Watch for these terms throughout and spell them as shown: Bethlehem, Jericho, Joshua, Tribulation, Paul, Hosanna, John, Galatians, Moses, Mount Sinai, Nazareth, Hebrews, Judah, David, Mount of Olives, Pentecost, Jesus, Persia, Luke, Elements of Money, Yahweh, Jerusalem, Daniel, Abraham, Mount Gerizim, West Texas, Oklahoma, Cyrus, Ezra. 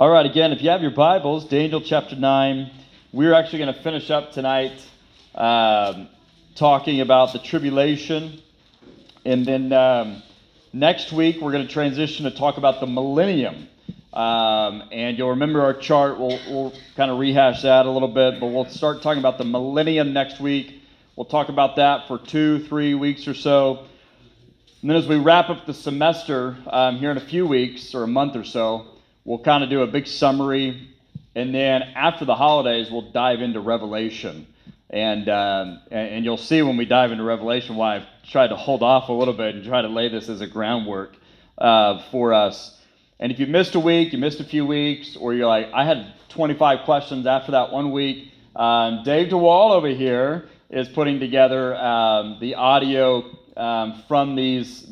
All right, again, if you have your Bibles, Daniel chapter 9, we're actually going to finish up tonight talking about the tribulation. And then next week, we're going to transition to talk about the millennium. And you'll remember our chart. We'll kind of rehash that a little bit, but we'll start talking about the millennium next week. We'll talk about that for 2-3 weeks or so. And then as we wrap up the semester here in a few weeks or a month or so, we'll kind of do a big summary, and then after the holidays, we'll dive into Revelation, and you'll see when we dive into Revelation why I've tried to hold off a little bit and try to lay this as a groundwork for us. And if you missed a week, you missed a few weeks, or you're like, I had 25 questions after that 1 week, Dave DeWall over here is putting together the audio from these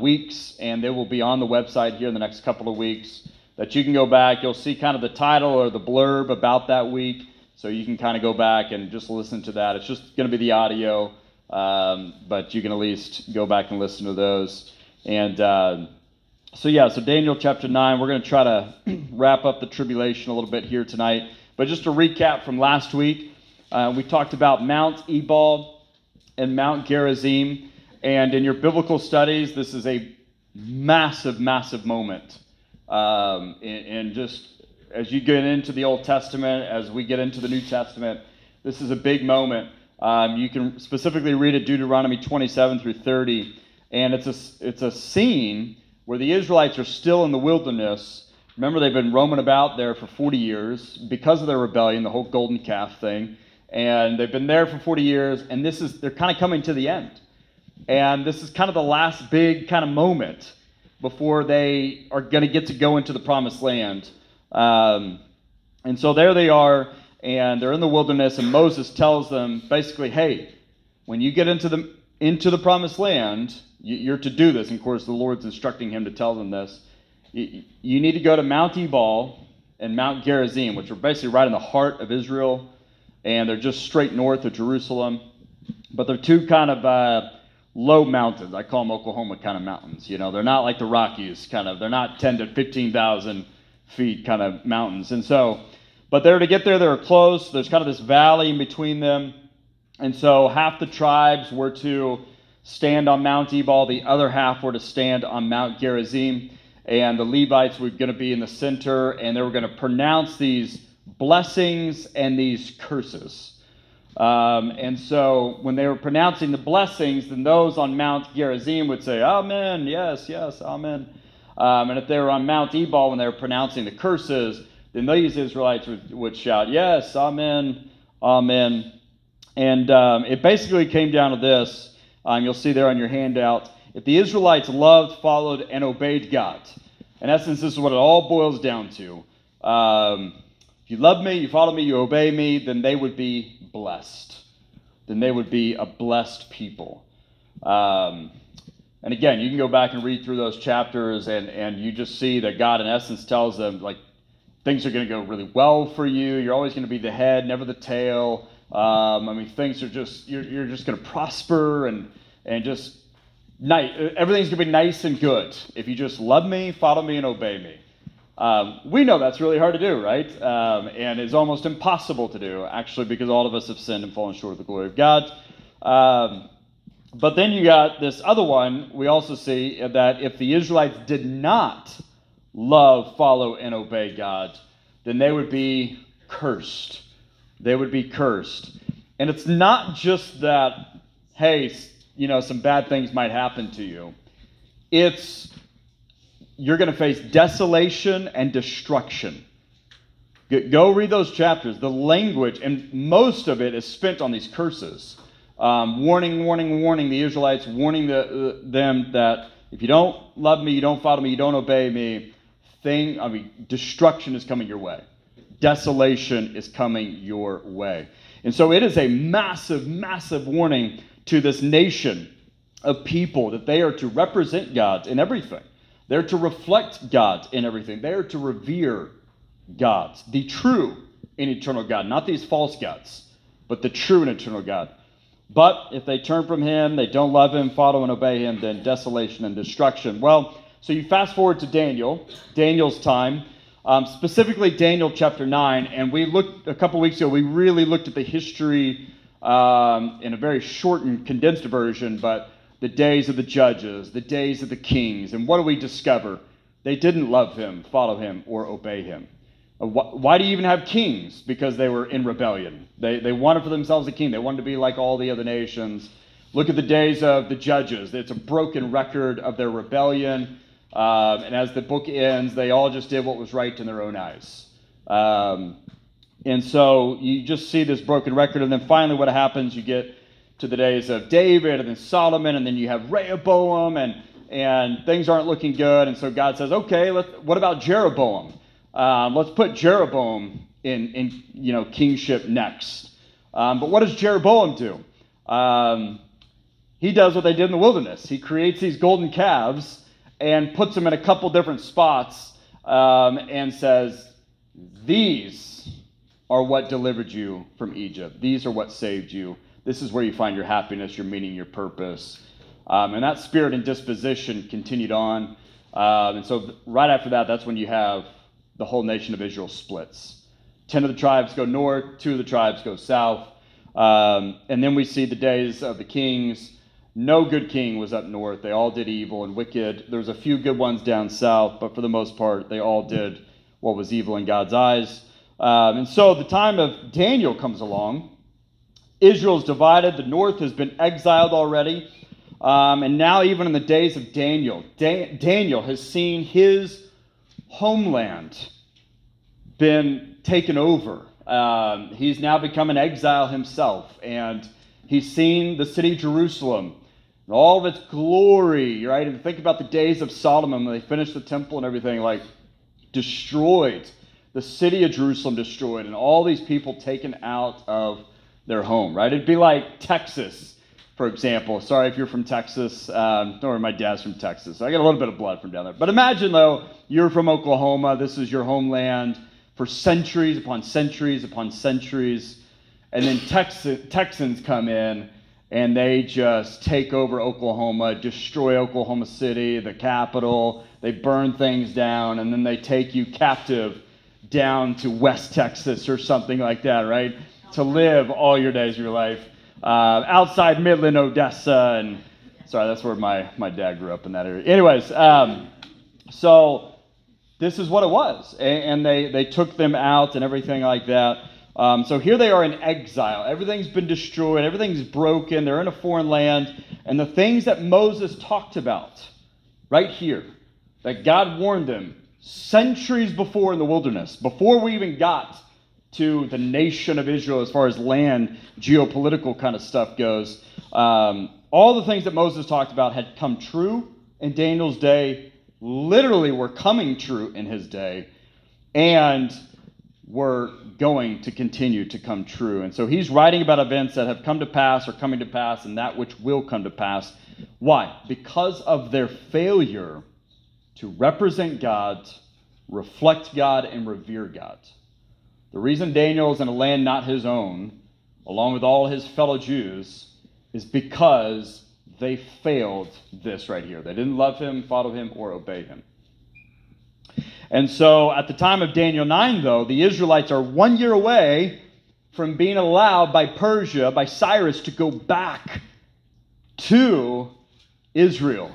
weeks, and they will be on the website here in the next couple of weeks that you can go back. You'll see kind of the title or the blurb about that week, so you can kind of go back and just listen to that. It's just going to be the audio, but you can at least go back and listen to those. And so Daniel chapter 9, we're going to try to wrap up the tribulation a little bit here tonight. But just to recap from last week, we talked about Mount Ebal and Mount Gerizim. And in your biblical studies, this is a massive, massive moment. And just as you get into the Old Testament, as we get into the New Testament, this is a big moment. You can specifically read it Deuteronomy 27 through 30. And it's a scene where the Israelites are still in the wilderness. Remember, they've been roaming about there for 40 years because of their rebellion, the whole golden calf thing. And they've been there for 40 years, and they're kind of coming to the end. And this is kind of the last big kind of moment before they are going to get to go into the promised land. And so there they are, and they're in the wilderness, and Moses tells them basically, hey, when you get into the promised land, you're to do this. And, of course, the Lord's instructing him to tell them this. You need to go to Mount Ebal and Mount Gerizim, which are basically right in the heart of Israel, and they're just straight north of Jerusalem. But they're two kind of... low mountains. I call them Oklahoma kind of mountains. You know, they're not like the Rockies kind of. They're not 10 to 15,000 feet kind of mountains. And so, but they're to get there, they're close. There's kind of this valley in between them. And so half the tribes were to stand on Mount Ebal. The other half were to stand on Mount Gerizim. And the Levites were going to be in the center, and they were going to pronounce these blessings and these curses. And so when they were pronouncing the blessings, then those on Mount Gerizim would say, Amen, yes, yes, Amen. And if they were on Mount Ebal when they were pronouncing the curses, then these Israelites would shout, yes, Amen, Amen. And it basically came down to this. You'll see there on your handout. If the Israelites loved, followed, and obeyed God, in essence, this is what it all boils down to. If you love me, you follow me, you obey me, then they would be blessed. Then they would be a blessed people. And again, you can go back and read through those chapters, and you just see that God, in essence, tells them, like, things are going to go really well for you. You're always going to be the head, never the tail. Things are just, you're just going to prosper and just, nice. Everything's going to be nice and good if you just love me, follow me, and obey me. We know that's really hard to do, right? And it's almost impossible to do, actually, because all of us have sinned and fallen short of the glory of God. But then you got this other one. We also see that if the Israelites did not love, follow, and obey God, then they would be cursed. They would be cursed. And it's not just that, hey, you know, some bad things might happen to you. It's... you're going to face desolation and destruction. Go read those chapters. The language, and most of it is spent on these curses. Warning, warning, warning, the Israelites, warning them that if you don't love me, you don't follow me, you don't obey me, destruction is coming your way. Desolation is coming your way. And so it is a massive, massive warning to this nation of people that they are to represent God in everything. They're to reflect God in everything. They are to revere God, the true and eternal God, not these false gods, but the true and eternal God. But if they turn from him, they don't love him, follow and obey him, then desolation and destruction. Well, So you fast forward to Daniel's time, specifically Daniel chapter 9. And we looked a couple weeks ago, we really looked at the history in a very shortened, condensed version, but the days of the judges, the days of the kings. And what do we discover? They didn't love him, follow him, or obey him. Why do you even have kings? Because they were in rebellion. They wanted for themselves a king. They wanted to be like all the other nations. Look at the days of the judges. It's a broken record of their rebellion. And as the book ends, they all just did what was right in their own eyes. And so you just see this broken record. And then finally what happens, you get to the days of David and then Solomon, and then you have Rehoboam, and things aren't looking good. And so God says, okay, what about Jeroboam? Let's put Jeroboam in kingship next. But what does Jeroboam do? He does what they did in the wilderness. He creates these golden calves and puts them in a couple different spots and says, these are what delivered you from Egypt. These are what saved you. This is where you find your happiness, your meaning, your purpose. And that spirit and disposition continued on. And so right after that, that's when you have the whole nation of Israel splits. 10 of the tribes go north, 2 of the tribes go south. And then we see the days of the kings. No good king was up north. They all did evil and wicked. There's a few good ones down south, but for the most part, they all did what was evil in God's eyes. And so the time of Daniel comes along. Israel's divided. The north has been exiled already. And now even in the days of Daniel, Daniel has seen his homeland been taken over. He's now become an exile himself, and he's seen the city of Jerusalem and all of its glory, right? And think about the days of Solomon when they finished the temple and everything, like destroyed, the city of Jerusalem destroyed, and all these people taken out of their home, right? It'd be like Texas, for example. Sorry if you're from Texas. Don't worry, my dad's from Texas, so I got a little bit of blood from down there. But imagine, though, you're from Oklahoma. This is your homeland for centuries upon centuries upon centuries. And then Texans come in, and they just take over Oklahoma, destroy Oklahoma City, the capital. They burn things down, and then they take you captive down to West Texas or something like that, right, to live all your days of your life. Outside Midland, Odessa, and sorry, that's where my dad grew up in that area. Anyways, so this is what it was, and they took them out and everything like that. So here they are in exile. Everything's been destroyed. Everything's broken. They're in a foreign land, and the things that Moses talked about right here, that God warned them centuries before in the wilderness, before we even got to the nation of Israel as far as land, geopolitical kind of stuff goes. All the things that Moses talked about had come true in Daniel's day, literally were coming true in his day, and were going to continue to come true. And so he's writing about events that have come to pass or coming to pass and that which will come to pass. Why? Because of their failure to represent God, reflect God, and revere God. The reason Daniel is in a land not his own, along with all his fellow Jews, is because they failed this right here. They didn't love him, follow him, or obey him. And so at the time of Daniel 9, though, the Israelites are 1 year away from being allowed by Persia, by Cyrus, to go back to Israel,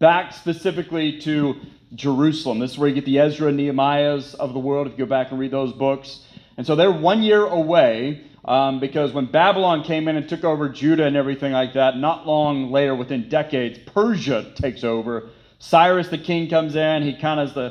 back specifically to Jerusalem. This is where you get the Ezra and Nehemiahs of the world, if you go back and read those books. And so they're 1 year away because when Babylon came in and took over Judah and everything like that, not long later, within decades, Persia takes over. Cyrus the king comes in. He kind of is the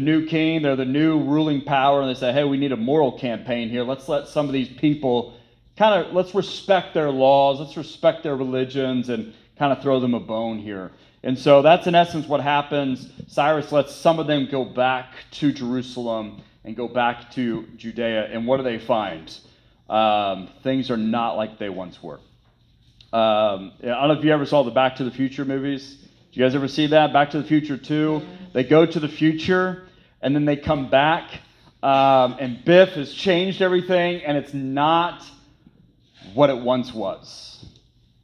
new king. They're the new ruling power. And they say, hey, we need a moral campaign here. Let's let some of these people let's respect their laws. Let's respect their religions and kind of throw them a bone here. And so that's in essence what happens. Cyrus lets some of them go back to Jerusalem and go back to Judea. And what do they find? Things are not like they once were. I don't know if you ever saw the Back to the Future movies. Did you guys ever see that? Back to the Future 2. They go to the future, and then they come back, and Biff has changed everything, and it's not what it once was.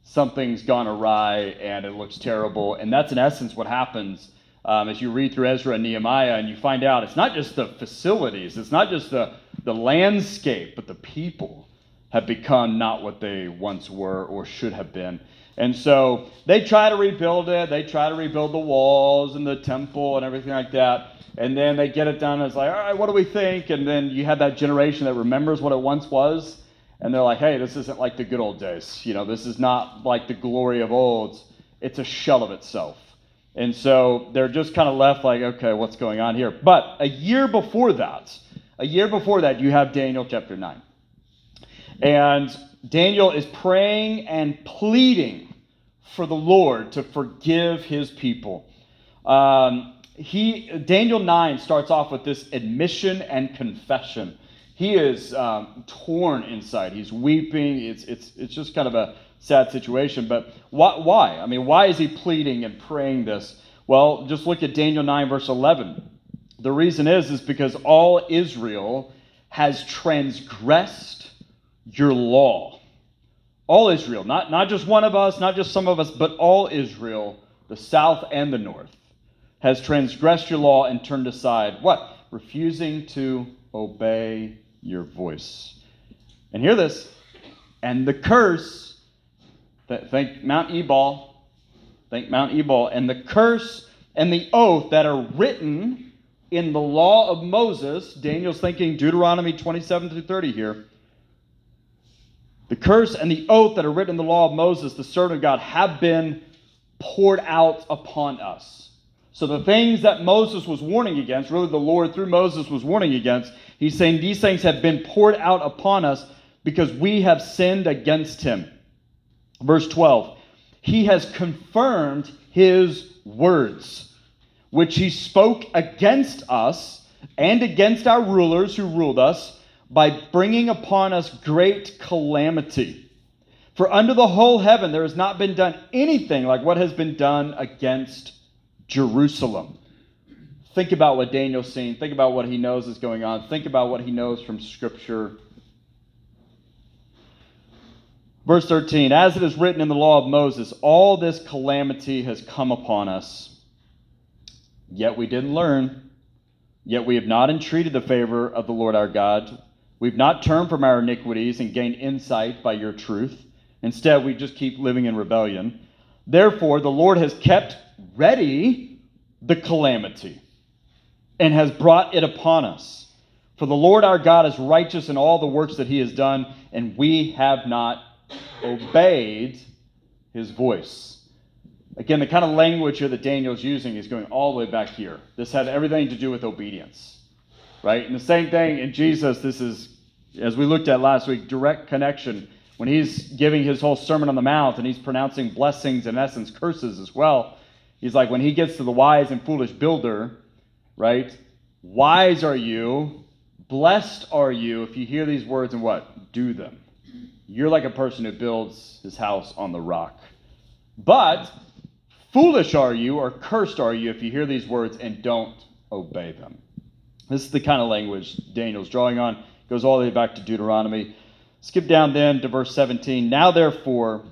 Something's gone awry, and it looks terrible. And that's, in essence, what happens as you read through Ezra and Nehemiah, and you find out it's not just the facilities, it's not just the landscape, but the people have become not what they once were or should have been. And so they try to rebuild it. They try to rebuild the walls and the temple and everything like that. And then they get it done. And it's like, all right, what do we think? And then you have that generation that remembers what it once was. And they're like, hey, this isn't like the good old days. You know, this is not like the glory of old. It's a shell of itself. And so they're just kind of left like, okay, what's going on here? But a year before that, you have Daniel chapter 9. And Daniel is praying and pleading for the Lord to forgive his people. Daniel 9 starts off with this admission and confession. He is torn inside. He's weeping. It's just kind of a sad situation. But why? I mean, why is he pleading and praying this? Well, just look at Daniel 9, verse 11. The reason is because all Israel has transgressed your law. All Israel, not just one of us, not just some of us, but all Israel, the south and the north, has transgressed your law and turned aside. What? Refusing to obey your voice. And hear this. And the curse, think Mount Ebal, and the curse and the oath that are written in the law of Moses, Daniel's thinking Deuteronomy 27 through 30 here, the curse and the oath that are written in the law of Moses, the servant of God, have been poured out upon us. So the things that Moses was warning against, really the Lord through Moses was warning against, he's saying these things have been poured out upon us because we have sinned against him. Verse 12, he has confirmed his words, which he spoke against us and against our rulers who ruled us, by bringing upon us great calamity. For under the whole heaven there has not been done anything like what has been done against Jerusalem. Think about what Daniel's seen. Think about what he knows is going on. Think about what he knows from Scripture. Verse 13, as it is written in the law of Moses, all this calamity has come upon us, yet we didn't learn, yet we have not entreated the favor of the Lord our God. We've not turned from our iniquities and gained insight by your truth. Instead, we just keep living in rebellion. Therefore, the Lord has kept ready the calamity and has brought it upon us. For the Lord our God is righteous in all the works that he has done, and we have not obeyed his voice. Again, the kind of language here that Daniel's using is going all the way back here. This had everything to do with obedience, right? And the same thing in Jesus, this is, as we looked at last week, direct connection. When he's giving his whole Sermon on the Mount and he's pronouncing blessings, in essence, curses as well, he's like, when he gets to the wise and foolish builder, right? Wise are you, blessed are you, if you hear these words and what? Do them. You're like a person who builds his house on the rock. But foolish are you, or cursed are you, if you hear these words and don't obey them. This is the kind of language Daniel's drawing on. It goes all the way back to Deuteronomy. Skip down then to verse 17. Now therefore,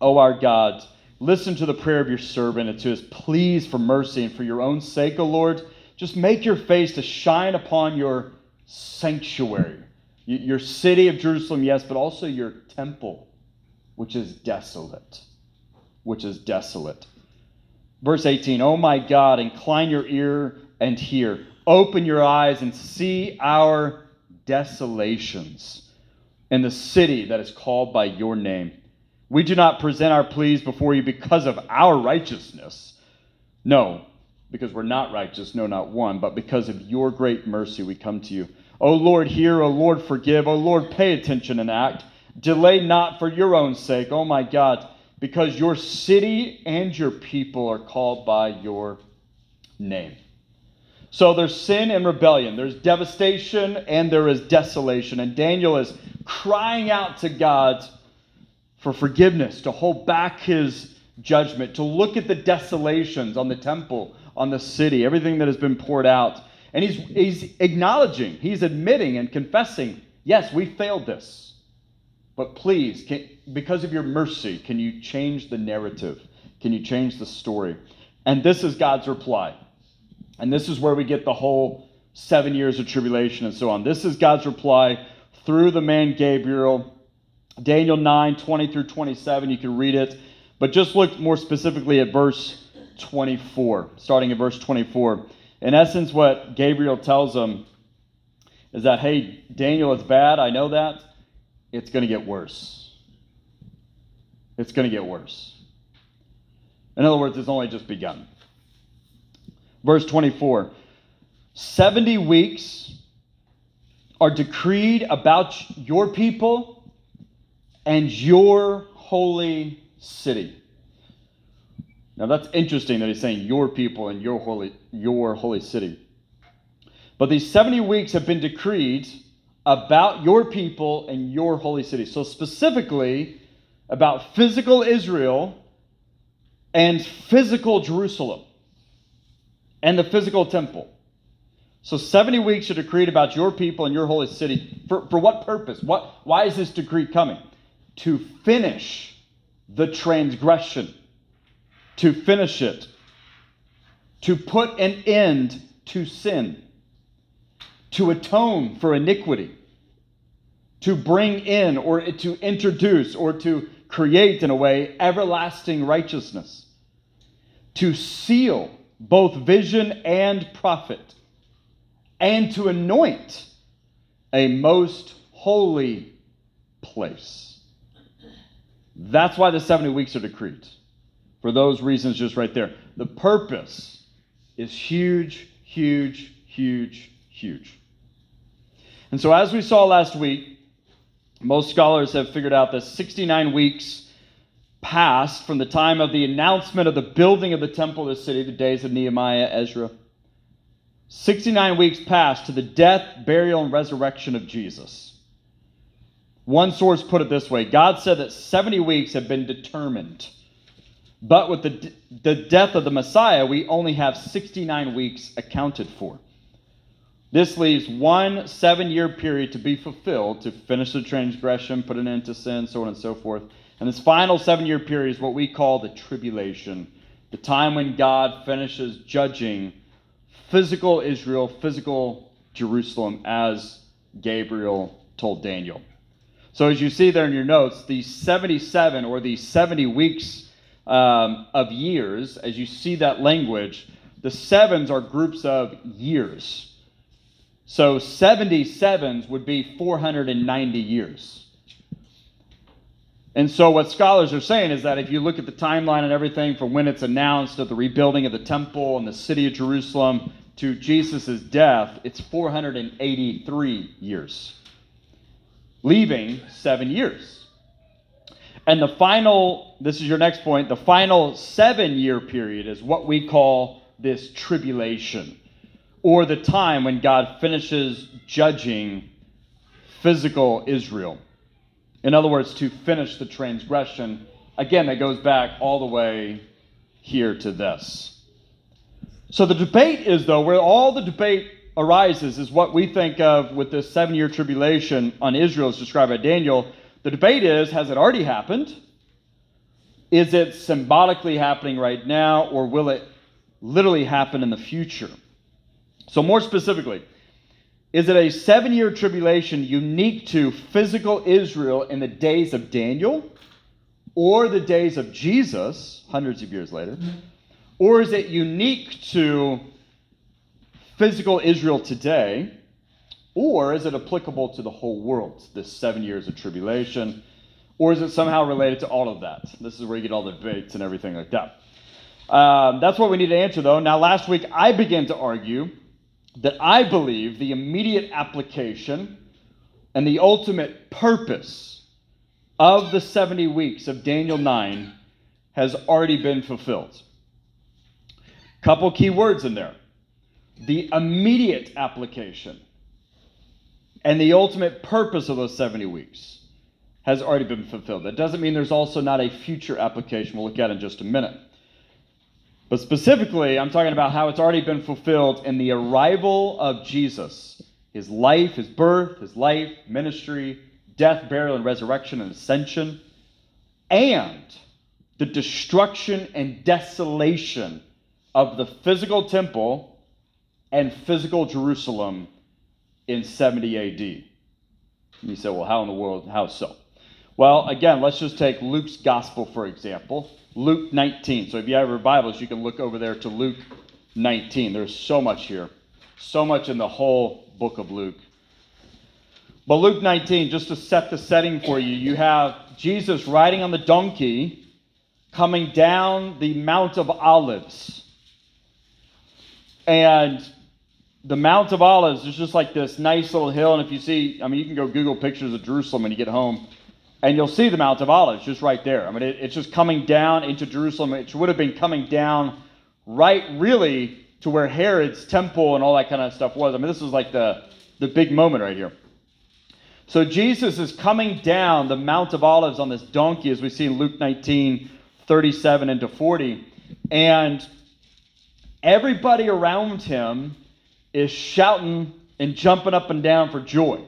O our God, listen to the prayer of your servant and to his pleas for mercy, and for your own sake, O Lord, just make your face to shine upon your sanctuary, your city of Jerusalem, yes, but also your temple, which is desolate. Verse 18, O my God, incline your ear and hear. Open your eyes and see our desolations and the city that is called by your name. We do not present our pleas before you because of our righteousness. No, because we're not righteous, no, not one, but because of your great mercy we come to you. O Lord, hear. O Lord, forgive. O Lord, pay attention and act. Delay not for your own sake, O my God, because your city and your people are called by your name. So there's sin and rebellion, there's devastation, and there is desolation. And Daniel is crying out to God for forgiveness, to hold back his judgment, to look at the desolations on the temple, on the city, everything that has been poured out. And he's acknowledging, he's admitting and confessing, yes, we failed this. But please, because of your mercy, can you change the narrative? Can you change the story? And this is God's reply. And this is where we get the whole 7 years of tribulation and so on. This is God's reply through the man Gabriel. Daniel 9, 20 through 27, you can read it. But just look more specifically at verse 24, starting at verse 24. In essence, what Gabriel tells him is that, hey, Daniel, it's bad. I know that. It's going to get worse. It's going to get worse. In other words, it's only just begun. Verse 24, 70 weeks are decreed about your people and your holy city. Now that's interesting that he's saying your people and your holy city. But these 70 weeks have been decreed about your people and your holy city. So specifically about physical Israel and physical Jerusalem and the physical temple. So 70 weeks are decreed about your people and your holy city. For what purpose? Why is this decree coming? To finish the transgression. To finish it. To put an end to sin. To atone for iniquity. To bring in or to introduce or to create, in a way, everlasting righteousness. To seal both vision and prophet, and to anoint a most holy place. That's why the 70 weeks are decreed. For those reasons just right there. The purpose is huge, huge, huge, huge. And so as we saw last week, most scholars have figured out that 69 weeks passed from the time of the announcement of the building of the temple of the city, the days of Nehemiah, Ezra. 69 weeks passed to the death, burial, and resurrection of Jesus. One source put it this way. God said that 70 weeks have been determined. But with the death of the Messiah, we only have 69 weeks accounted for. This leaves one 7-year period to be fulfilled to finish the transgression, put an end to sin, so on and so forth. And this final 7-year period is what we call the tribulation, the time when God finishes judging physical Israel, physical Jerusalem, as Gabriel told Daniel. So as you see there in your notes, the 77 or the 70 weeks of years, as you see that language, the sevens are groups of years. So 77s would be 490 years. And so what scholars are saying is that if you look at the timeline and everything from when it's announced of the rebuilding of the temple and the city of Jerusalem to Jesus' death, it's 483 years, leaving 7 years. And the final, this is your next point, the final 7-year period is what we call this tribulation, or the time when God finishes judging physical Israel. In other words, to finish the transgression. Again, that goes back all the way here to this. So the debate is, though, where all the debate arises is what we think of with this 7-year tribulation on Israel as described by Daniel. The debate is, has it already happened? Is it symbolically happening right now, or will it literally happen in the future? So more specifically, is it a 7-year tribulation unique to physical Israel in the days of Daniel or the days of Jesus, hundreds of years later? Or is it unique to physical Israel today? Or is it applicable to the whole world, this 7 years of tribulation? Or is it somehow related to all of that? This is where you get all the debates and everything like that. That's what we need to answer, though. Now, last week, I began to argue that I believe the immediate application and the ultimate purpose of the 70 weeks of Daniel 9 has already been fulfilled. Couple key words in there. The immediate application and the ultimate purpose of those 70 weeks has already been fulfilled. That doesn't mean there's also not a future application. We'll look at it in just a minute. But specifically, I'm talking about how it's already been fulfilled in the arrival of Jesus. His life, his birth, his life, ministry, death, burial, and resurrection, and ascension. And the destruction and desolation of the physical temple and physical Jerusalem in 70 AD. And you say, well, how in the world, how so? Well, again, let's just take Luke's gospel, for example, Luke 19. So if you have your Bibles, you can look over there to Luke 19. There's so much here, so much in the whole book of Luke. But Luke 19, just to set the setting for you, you have Jesus riding on the donkey, coming down the Mount of Olives. And the Mount of Olives is just like this nice little hill. And if you see, I mean, you can go Google pictures of Jerusalem when you get home, and you'll see the Mount of Olives just right there. I mean, it's just coming down into Jerusalem. It would have been coming down right really to where Herod's temple and all that kind of stuff was. I mean, this was like the big moment right here. So Jesus is coming down the Mount of Olives on this donkey, as we see in Luke 19, 37 into 40. And everybody around him is shouting and jumping up and down for joy.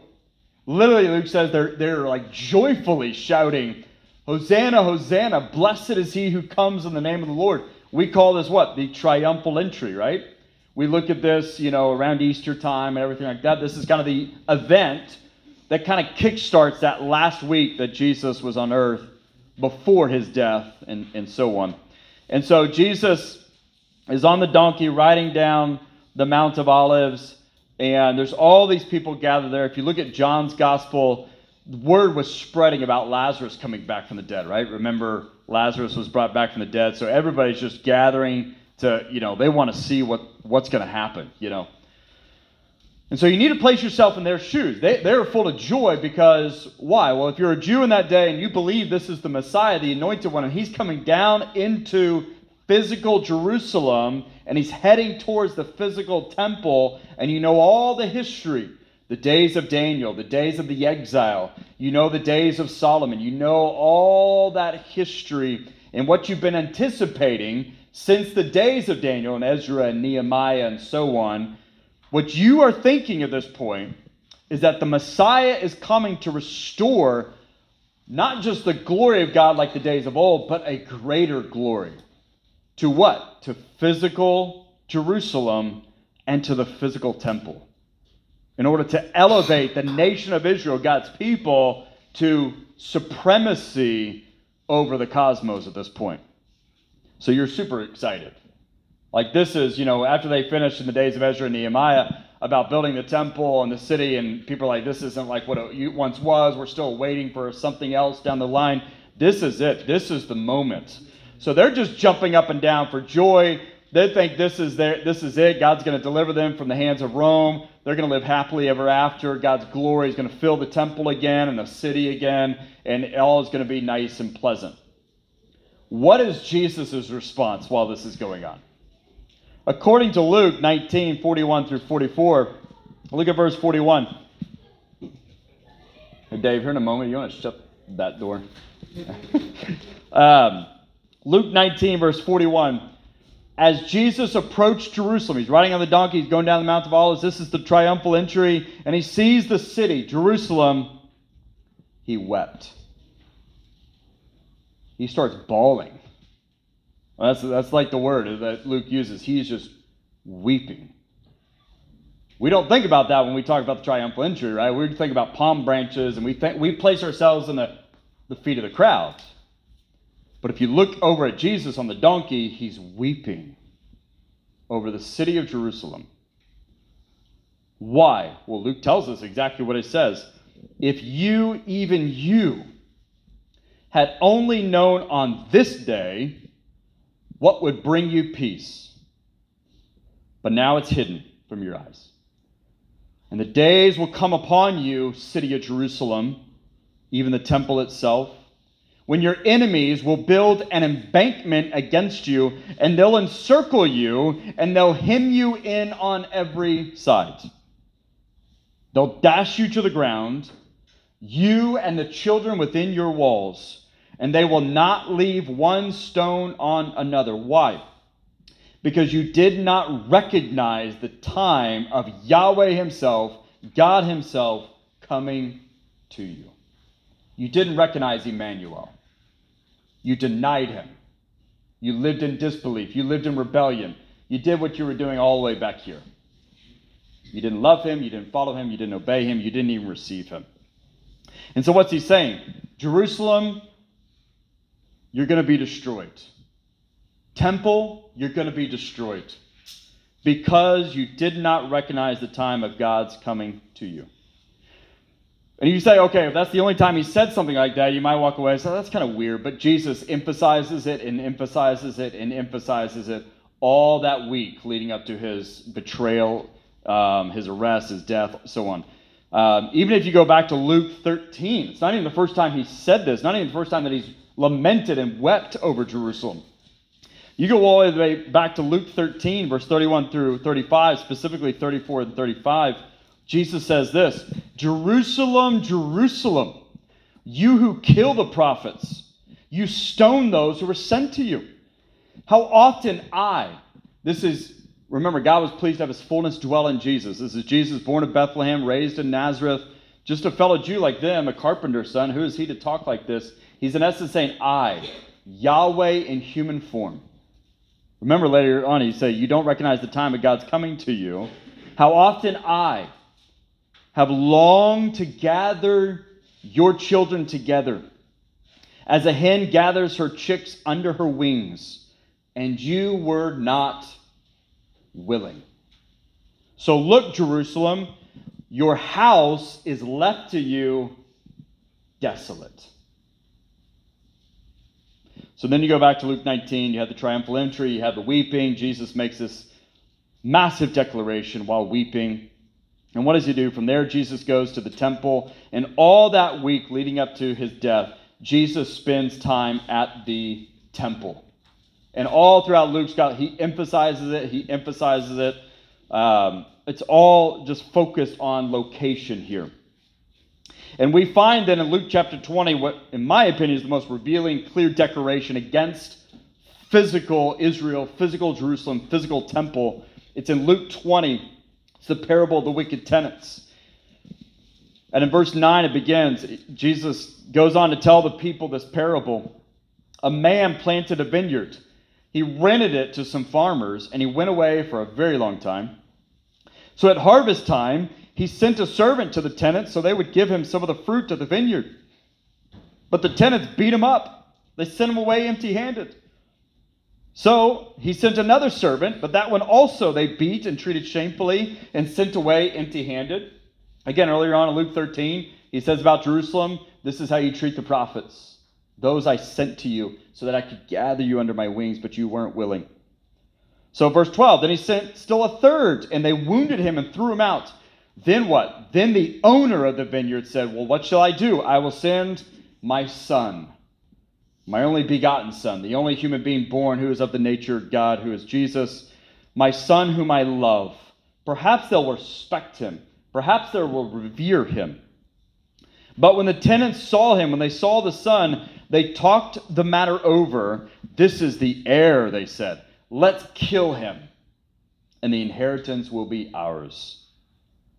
Literally, Luke says they're like joyfully shouting, Hosanna, Hosanna, blessed is he who comes in the name of the Lord. We call this what? The triumphal entry, right? We look at this, you know, around Easter time and everything like that. This is kind of the event that kind of kickstarts that last week that Jesus was on earth before his death and so on. And so Jesus is on the donkey riding down the Mount of Olives, and there's all these people gathered there. If you look at John's gospel, the word was spreading about Lazarus coming back from the dead, right? Remember, Lazarus was brought back from the dead, so everybody's just gathering to, you know, they want to see what's going to happen, you know. And so you need to place yourself in their shoes. They're full of joy because, why? Well, if you're a Jew in that day and you believe this is the Messiah, the anointed one, and he's coming down into physical Jerusalem, and he's heading towards the physical temple, and you know all the history, the days of Daniel, the days of the exile, you know the days of Solomon, you know all that history and what you've been anticipating since the days of Daniel and Ezra and Nehemiah and so on. What you are thinking at this point is that the Messiah is coming to restore not just the glory of God like the days of old, but a greater glory. To what? To physical Jerusalem and to the physical temple. In order to elevate the nation of Israel, God's people, to supremacy over the cosmos at this point. So you're super excited. Like this is, you know, after they finished in the days of Ezra and Nehemiah about building the temple and the city, and people are like, this isn't like what it once was. We're still waiting for something else down the line. This is it. This is the moment. So they're just jumping up and down for joy. They think this is it. God's going to deliver them from the hands of Rome. They're going to live happily ever after. God's glory is going to fill the temple again and the city again, and all is going to be nice and pleasant. What is Jesus' response while this is going on? According to Luke 19, 41 through 44, look at verse 41. Hey, Dave, here in a moment, you want to shut that door? Luke 19, verse 41. As Jesus approached Jerusalem, he's riding on the donkey, he's going down the Mount of Olives. This is the triumphal entry, and he sees the city, Jerusalem. He wept. He starts bawling. Well, that's like the word that Luke uses. He's just weeping. We don't think about that when we talk about the triumphal entry, right? We think about palm branches, and we place ourselves in the feet of the crowd. But if you look over at Jesus on the donkey, he's weeping over the city of Jerusalem. Why? Well, Luke tells us exactly what it says. If you, even you, had only known on this day what would bring you peace, but now it's hidden from your eyes. And the days will come upon you, city of Jerusalem, even the temple itself, when your enemies will build an embankment against you, and they'll encircle you, and they'll hem you in on every side. They'll dash you to the ground, you and the children within your walls, and they will not leave one stone on another. Why? Because you did not recognize the time of Yahweh himself, God himself, coming to you. You didn't recognize Emmanuel. You denied him. You lived in disbelief. You lived in rebellion. You did what you were doing all the way back here. You didn't love him. You didn't follow him. You didn't obey him. You didn't even receive him. And so what's he saying? Jerusalem, you're going to be destroyed. Temple, you're going to be destroyed because you did not recognize the time of God's coming to you. And you say, okay, if that's the only time he said something like that, you might walk away and say, oh, that's kind of weird. But Jesus emphasizes it and emphasizes it and emphasizes it all that week leading up to his betrayal, his arrest, his death, so on. Even if you go back to Luke 13, it's not even the first time he said this, not even the first time that he's lamented and wept over Jerusalem. You go all the way back to Luke 13, verse 31 through 35, specifically 34 and 35. Jesus says this, Jerusalem, Jerusalem, you who kill the prophets, you stone those who were sent to you. How often remember, God was pleased to have his fullness dwell in Jesus. This is Jesus, born of Bethlehem, raised in Nazareth, just a fellow Jew like them, a carpenter's son. Who is he to talk like this? He's in essence saying, I, Yahweh in human form. Remember later on, he said, you don't recognize the time of God's coming to you. How often I have longed to gather your children together, as a hen gathers her chicks under her wings, and you were not willing. So look, Jerusalem, your house is left to you desolate. So then you go back to Luke 19, you have the triumphal entry, you have the weeping. Jesus makes this massive declaration while weeping. And what does he do? From there, Jesus goes to the temple. And all that week leading up to his death, Jesus spends time at the temple. And all throughout Luke's gospel, he emphasizes it. It's all just focused on location here. And we find then in Luke chapter 20, what in my opinion is the most revealing, clear declaration against physical Israel, physical Jerusalem, physical temple. It's in Luke 20. It's the parable of the wicked tenants. And in verse 9 it begins. Jesus goes on to tell the people this parable. A man planted a vineyard. He rented it to some farmers, and he went away for a very long time. So at harvest time, he sent a servant to the tenants so they would give him some of the fruit of the vineyard. But the tenants beat him up. They sent him away empty-handed. So he sent another servant, but that one also they beat and treated shamefully and sent away empty-handed. Again, earlier on in Luke 13, he says about Jerusalem, this is how you treat the prophets. Those I sent to you so that I could gather you under my wings, but you weren't willing. So verse 12, then he sent still a third, and they wounded him and threw him out. Then what? Then the owner of the vineyard said, well, what shall I do? I will send my son. My only begotten son, the only human being born who is of the nature of God, who is Jesus, my son whom I love. Perhaps they'll respect him. Perhaps they will revere him. But when the tenants saw him, when they saw the son, they talked the matter over. This is the heir, they said. Let's kill him, and the inheritance will be ours.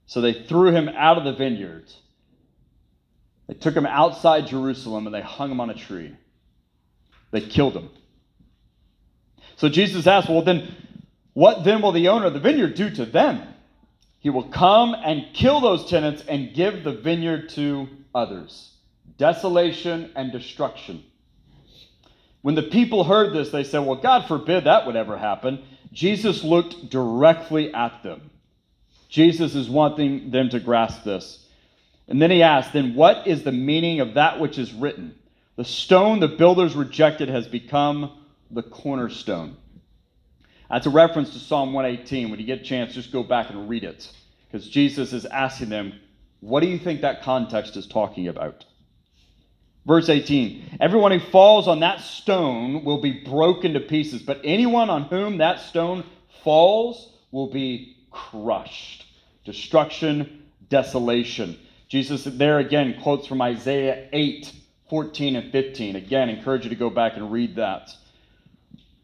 So they threw him out of the vineyard. They took him outside Jerusalem, and they hung him on a tree. They killed him. So Jesus asked, well, then what then will the owner of the vineyard do to them? He will come and kill those tenants and give the vineyard to others. Desolation and destruction. When the people heard this, they said, well, God forbid that would ever happen. Jesus looked directly at them. Jesus is wanting them to grasp this. And then he asked, then what is the meaning of that which is written? The stone the builders rejected has become the cornerstone. That's a reference to Psalm 118. When you get a chance, just go back and read it. Because Jesus is asking them, what do you think that context is talking about? Verse 18, everyone who falls on that stone will be broken to pieces, but anyone on whom that stone falls will be crushed. Destruction, desolation. Jesus there again quotes from Isaiah 8. 14 and 15. Again, encourage you to go back and read that.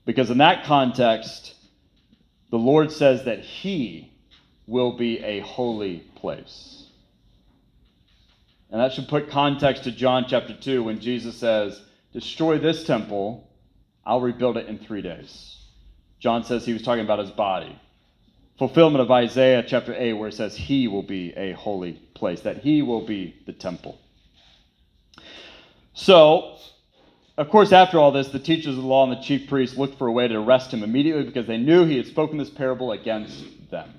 Because in that context, the Lord says that he will be a holy place. And that should put context to John chapter 2 when Jesus says, destroy this temple, I'll rebuild it in 3 days. John says he was talking about his body. fulfillment of Isaiah chapter 8, where it says he will be a holy place, that he will be the temple. So, of course, after all this, the teachers of the law and the chief priests looked for a way to arrest him immediately because they knew he had spoken this parable against them.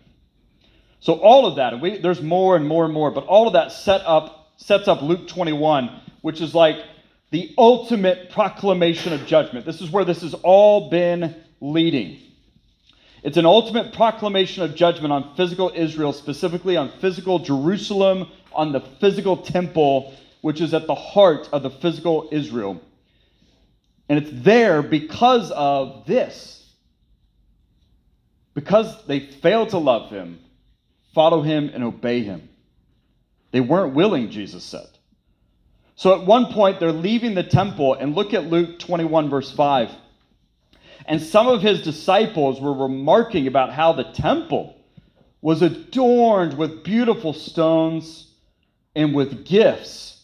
So all of that, and there's more and more and more, but all of that sets up Luke 21, which is like the ultimate proclamation of judgment. This is where this has all been leading. It's an ultimate proclamation of judgment on physical Israel, specifically on physical Jerusalem, on the physical temple, which is at the heart of the physical Israel. And it's there because of this. Because they failed to love him, follow him, and obey him. They weren't willing, Jesus said. So at one point, they're leaving the temple, and look at Luke 21, verse 5. And some of his disciples were remarking about how the temple was adorned with beautiful stones and with gifts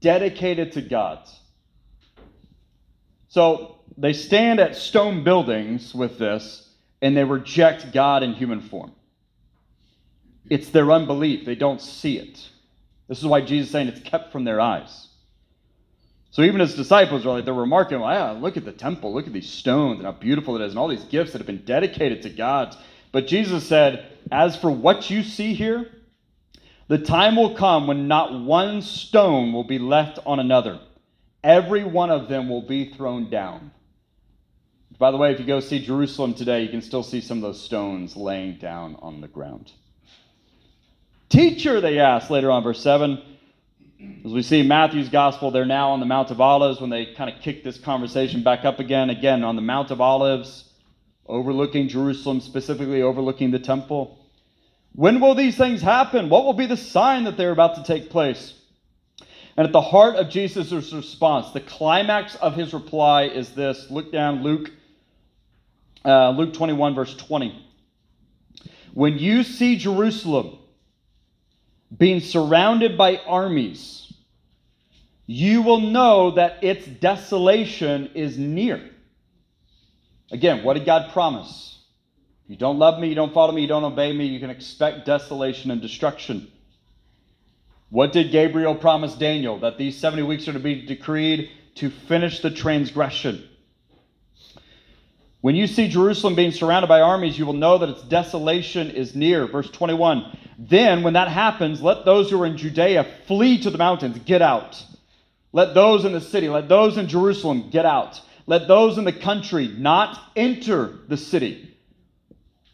dedicated to God. So they stand at stone buildings with this, and they reject God in human form. It's their unbelief. They don't see it. This is why Jesus is saying it's kept from their eyys. So even his disciples are like, they're remarking, wow, look at the temple, look at these stones and how beautiful it is and all these gifts that have been dedicated to God. But Jesus said, as for what you see here, the time will come when not one stone will be left on another. Every one of them will be thrown down. By the way, if you go see Jerusalem today, you can still see some of those stones laying down on the ground. Teacher, they asked later on, verse 7. As we see in Matthew's gospel, they're now on the Mount of Olives when they kind of kick this conversation back up again. Again, on the Mount of Olives, overlooking Jerusalem, specifically overlooking the temple. When will these things happen? What will be the sign that they're about to take place? And at the heart of Jesus' response, the climax of his reply is this. Look down, Luke 21, verse 20. When you see Jerusalem being surrounded by armies, you will know that its desolation is near. Again, what did God promise? You don't love me, you don't follow me, you don't obey me, you can expect desolation and destruction. What did Gabriel promise Daniel? That these 70 weeks are to be decreed to finish the transgression. When you see Jerusalem being surrounded by armies, you will know that its desolation is near. Verse 21, then when that happens, let those who are in Judea flee to the mountains, get out. Let those in the city, let those in Jerusalem get out. Let those in the country not enter the city.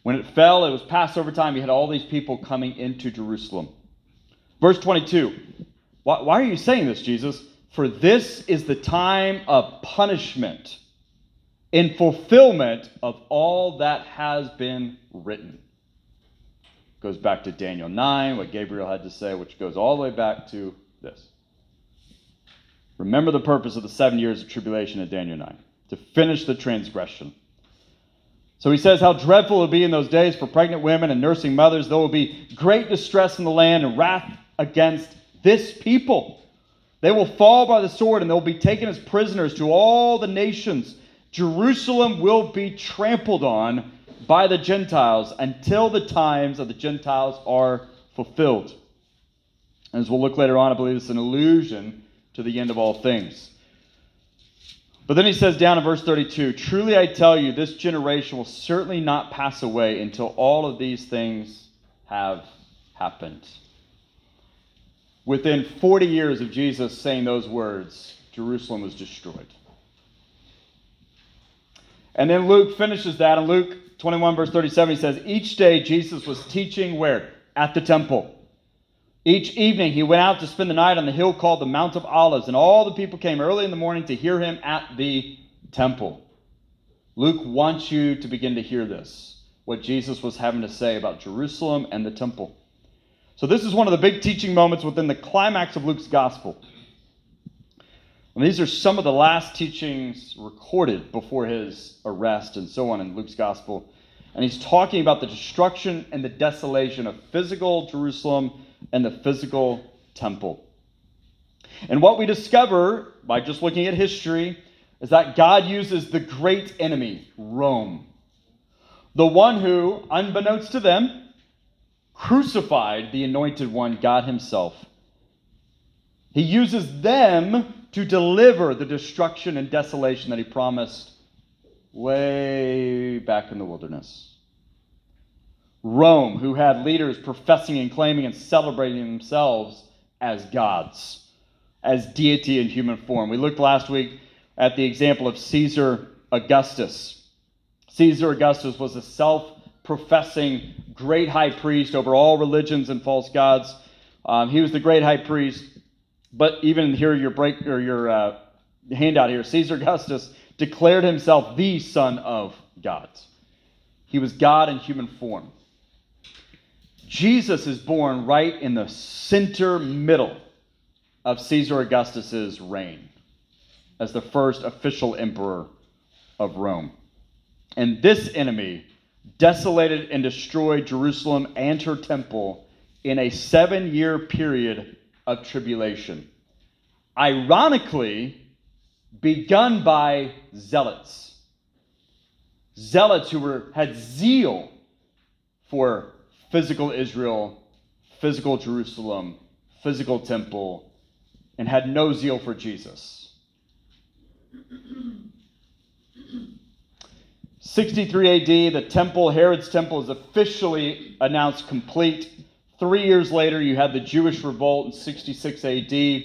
When it fell, it was Passover time. You had all these people coming into Jerusalem. Verse 22, why are you saying this, Jesus? For this is the time of punishment in fulfillment of all that has been written. Goes back to Daniel 9, what Gabriel had to say, which goes all the way back to this. Remember the purpose of the 7 years of tribulation in Daniel 9, to finish the transgression. So he says, how dreadful it will be in those days for pregnant women and nursing mothers. There will be great distress in the land and wrath against this people. They will fall by the sword and they will be taken as prisoners to all the nations. Jerusalem will be trampled on by the Gentiles until the times of the Gentiles are fulfilled. As we'll look later on, I believe it's an allusion to the end of all things. But then he says down in verse 32, truly I tell you, this generation will certainly not pass away until all of these things have happened. Within 40 years of Jesus saying those words, Jerusalem was destroyed. And then Luke finishes that in Luke 21, verse 37, he says, each day Jesus was teaching where? At the temple. Each evening he went out to spend the night on the hill called the Mount of Olives, and all the people came early in the morning to hear him at the temple. Luke wants you to begin to hear this, what Jesus was having to say about Jerusalem and the temple. So this is one of the big teaching moments within the climax of Luke's gospel. And these are some of the last teachings recorded before his arrest and so on in Luke's gospel. And he's talking about the destruction and the desolation of physical Jerusalem and the physical temple. And what we discover by just looking at history is that God uses the great enemy, Rome. The one who, unbeknownst to them, crucified the anointed one, God himself. He uses them to deliver the destruction and desolation that he promised way back in the wilderness. Rome, who had leaders professing and claiming and celebrating themselves as gods, as deity in human form. We looked last week at the example of Caesar Augustus. Caesar Augustus was a self-professing great high priest over all religions and false gods. He was the great high priest, but even here your handout here, Caesar Augustus declared himself the Son of God. He was God in human form. Jesus is born right in the center middle of Caesar Augustus's reign as the first official emperor of Rome. And this enemy desolated and destroyed Jerusalem and her temple in a 7-year period of tribulation, ironically begun by zealots. Zealots who had zeal for physical Israel, physical Jerusalem, physical temple, and had no zeal for Jesus. 63 AD, the temple, Herod's temple, is officially announced complete. 3 years later, you had the Jewish revolt in 66 AD.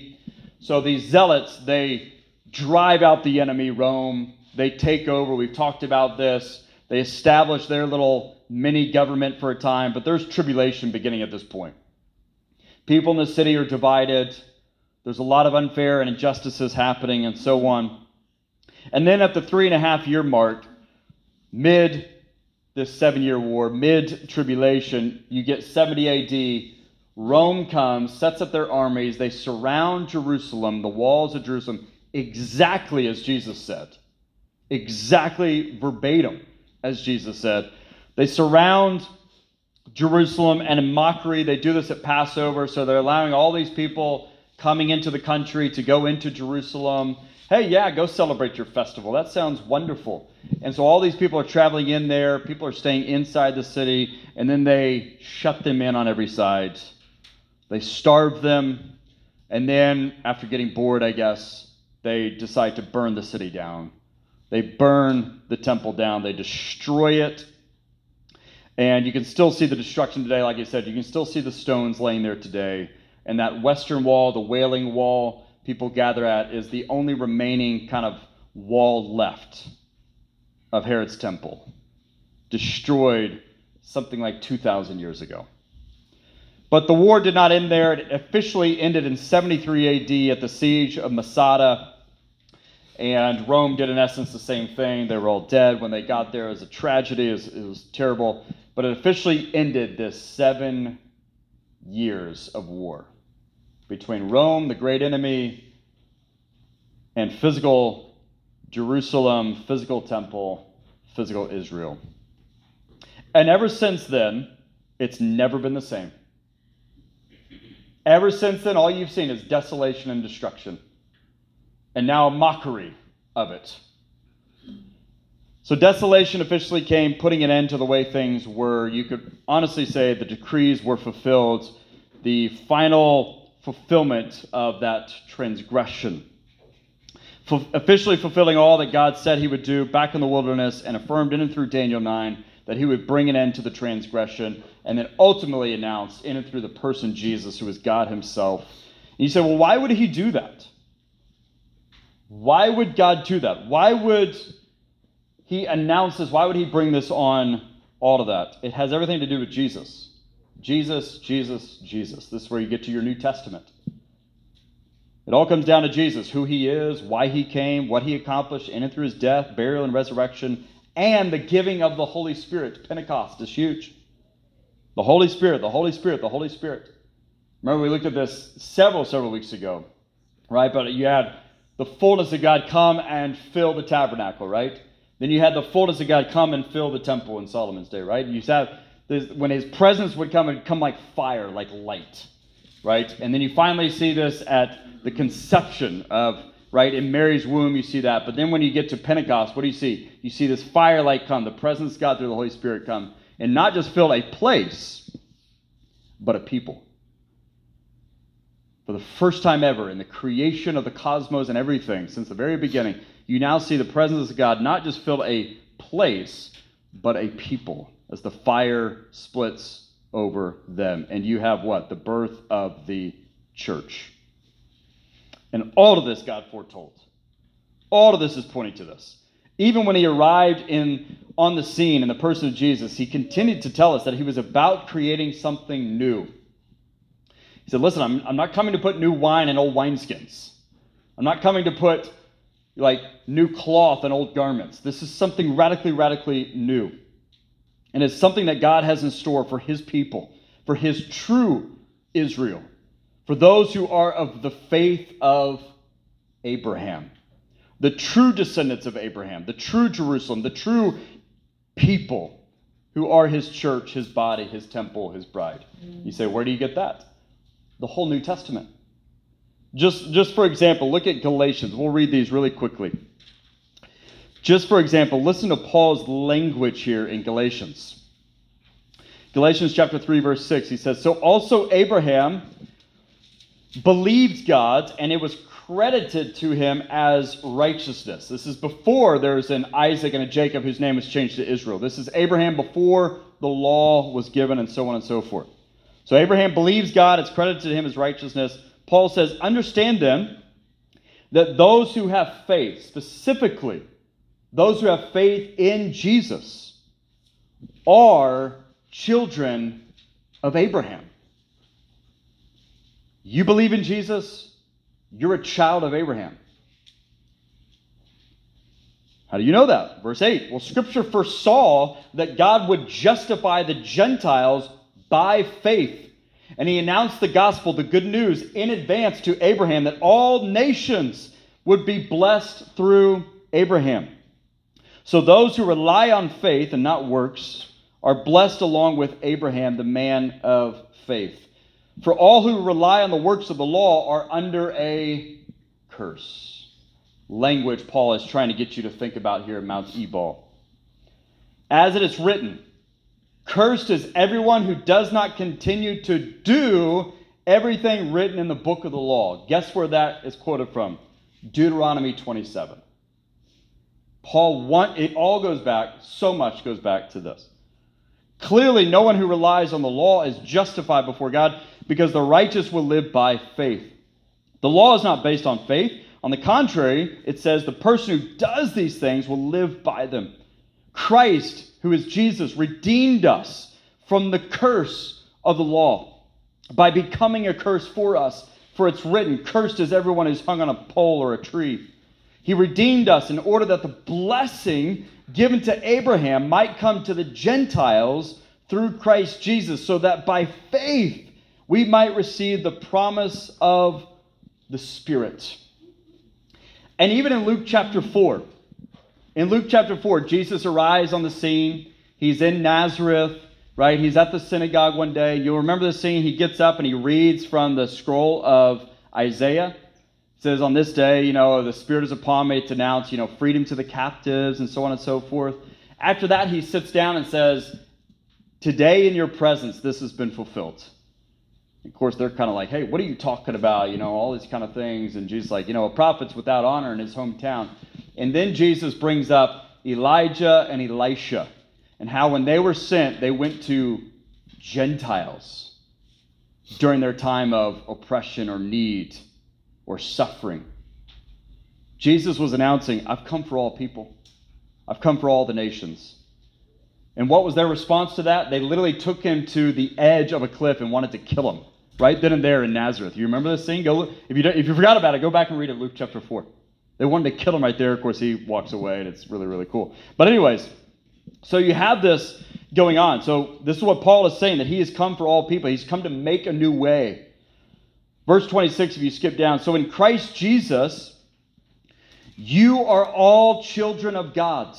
So these zealots, they drive out the enemy, Rome. They take over. We've talked about this. They establish their little mini government for a time, but there's tribulation beginning at this point. People in the city are divided. There's a lot of unfair and injustices happening and so on. And then at the 3.5 year mark, mid this 7-year war, mid-tribulation, you get 70 AD. Rome comes, sets up their armies. They surround Jerusalem, the walls of Jerusalem, exactly as Jesus said. Exactly verbatim as Jesus said. They surround Jerusalem, and in mockery, they do this at Passover. So they're allowing all these people coming into the country to go into Jerusalem. Hey, yeah, go celebrate your festival. That sounds wonderful. And so all these people are traveling in there. People are staying inside the city, and then they shut them in on every side. They starve them, and then after getting bored, I guess, they decide to burn the city down. They burn the temple down. They destroy it. And you can still see the destruction today. Like I said, you can still see the stones laying there today. And that western wall, the Wailing Wall people gather at, is the only remaining kind of wall left of Herod's temple, destroyed something like 2,000 years ago. But the war did not end there. It officially ended in 73 AD at the siege of Masada. And Rome did, in essence, the same thing. They were all dead when they got there. It was a tragedy. It was terrible. But it officially ended this 7 years of war between Rome, the great enemy, and physical Jerusalem, physical temple, physical Israel. And ever since then, it's never been the same. Ever since then, all you've seen is desolation and destruction. And now a mockery of it. So desolation officially came, putting an end to the way things were. You could honestly say the decrees were fulfilled, the final fulfillment of that transgression. Officially fulfilling all that God said he would do back in the wilderness and affirmed in and through Daniel 9 that he would bring an end to the transgression, and then ultimately announced in and through the person Jesus, who is God himself. And you say, well, why would he do that? Why would God do that? Why would he announce this? Why would he bring this on, all of that? It has everything to do with Jesus. Jesus, Jesus, Jesus. This is where you get to your New Testament. It all comes down to Jesus, who he is, why he came, what he accomplished in and through his death, burial, and resurrection, and the giving of the Holy Spirit. Pentecost is huge. The Holy Spirit, the Holy Spirit, the Holy Spirit. Remember, we looked at this several weeks ago, right? But you had the fullness of God come and fill the tabernacle, right? Then you had the fullness of God come and fill the temple in Solomon's day, right? You had this, when his presence would come, it would come like fire, like light, right? And then you finally see this at the conception of right? In Mary's womb, you see that. But then when you get to Pentecost, what do you see? You see this firelight come, the presence of God through the Holy Spirit come, and not just fill a place, but a people. For the first time ever in the creation of the cosmos and everything, since the very beginning, you now see the presence of God not just fill a place, but a people, as the fire splits over them. And you have what? The birth of the church. And all of this God foretold. All of this is pointing to this. Even when he arrived on the scene in the person of Jesus, he continued to tell us that he was about creating something new. He said, listen, I'm not coming to put new wine in old wineskins. I'm not coming to put new cloth in old garments. This is something radically, radically new. And it's something that God has in store for his people, for his true Israel, for those who are of the faith of Abraham, the true descendants of Abraham, the true Jerusalem, the true people who are his church, his body, his temple, his bride. You say, where do you get that? The whole New Testament. Just for example, look at Galatians. We'll read these really quickly. Just for example, listen to Paul's language here in Galatians. Galatians chapter 3, verse 6, he says, so also Abraham believed God, and it was credited to him as righteousness. This is before there's an Isaac and a Jacob whose name was changed to Israel. This is Abraham before the law was given and so on and so forth. So Abraham believes God, it's credited to him as righteousness. Paul says, understand then that those who have faith, specifically those who have faith in Jesus, are children of Abraham. You believe in Jesus, you're a child of Abraham. How do you know that? Verse 8, well, Scripture foresaw that God would justify the Gentiles by faith. And he announced the gospel, the good news, in advance to Abraham, that all nations would be blessed through Abraham. So those who rely on faith and not works are blessed along with Abraham, the man of faith. For all who rely on the works of the law are under a curse. Language Paul is trying to get you to think about here at Mount Ebal. As it is written, cursed is everyone who does not continue to do everything written in the book of the law. Guess where that is quoted from? Deuteronomy 27. It all goes back, so much goes back to this. Clearly, no one who relies on the law is justified before God, because the righteous will live by faith. The law is not based on faith. On the contrary, it says the person who does these things will live by them. Christ, who is Jesus, redeemed us from the curse of the law by becoming a curse for us. For it's written, cursed is everyone who's hung on a pole or a tree. He redeemed us in order that the blessing given to Abraham might come to the Gentiles through Christ Jesus, so that by faith we might receive the promise of the Spirit. And even in Luke chapter 4, Jesus arrives on the scene. He's in Nazareth, right? He's at the synagogue one day. You'll remember the scene. He gets up and he reads from the scroll of Isaiah. It says, on this day, the Spirit is upon me to announce, freedom to the captives and so on and so forth. After that, he sits down and says, today in your presence, this has been fulfilled. Of course, they're kind of like, hey, what are you talking about? All these kind of things. And Jesus is like, a prophet's without honor in his hometown. And then Jesus brings up Elijah and Elisha and how when they were sent, they went to Gentiles during their time of oppression or need or suffering. Jesus was announcing, I've come for all people. I've come for all the nations. And what was their response to that? They literally took him to the edge of a cliff and wanted to kill him right then and there in Nazareth. You remember this scene? Go look. If you forgot about it, go back and read it, Luke chapter 4. They wanted to kill him right there. Of course, he walks away, and it's really, really cool. But anyways, so you have this going on. So this is what Paul is saying, that he has come for all people. He's come to make a new way. Verse 26, if you skip down, so in Christ Jesus, you are all children of God.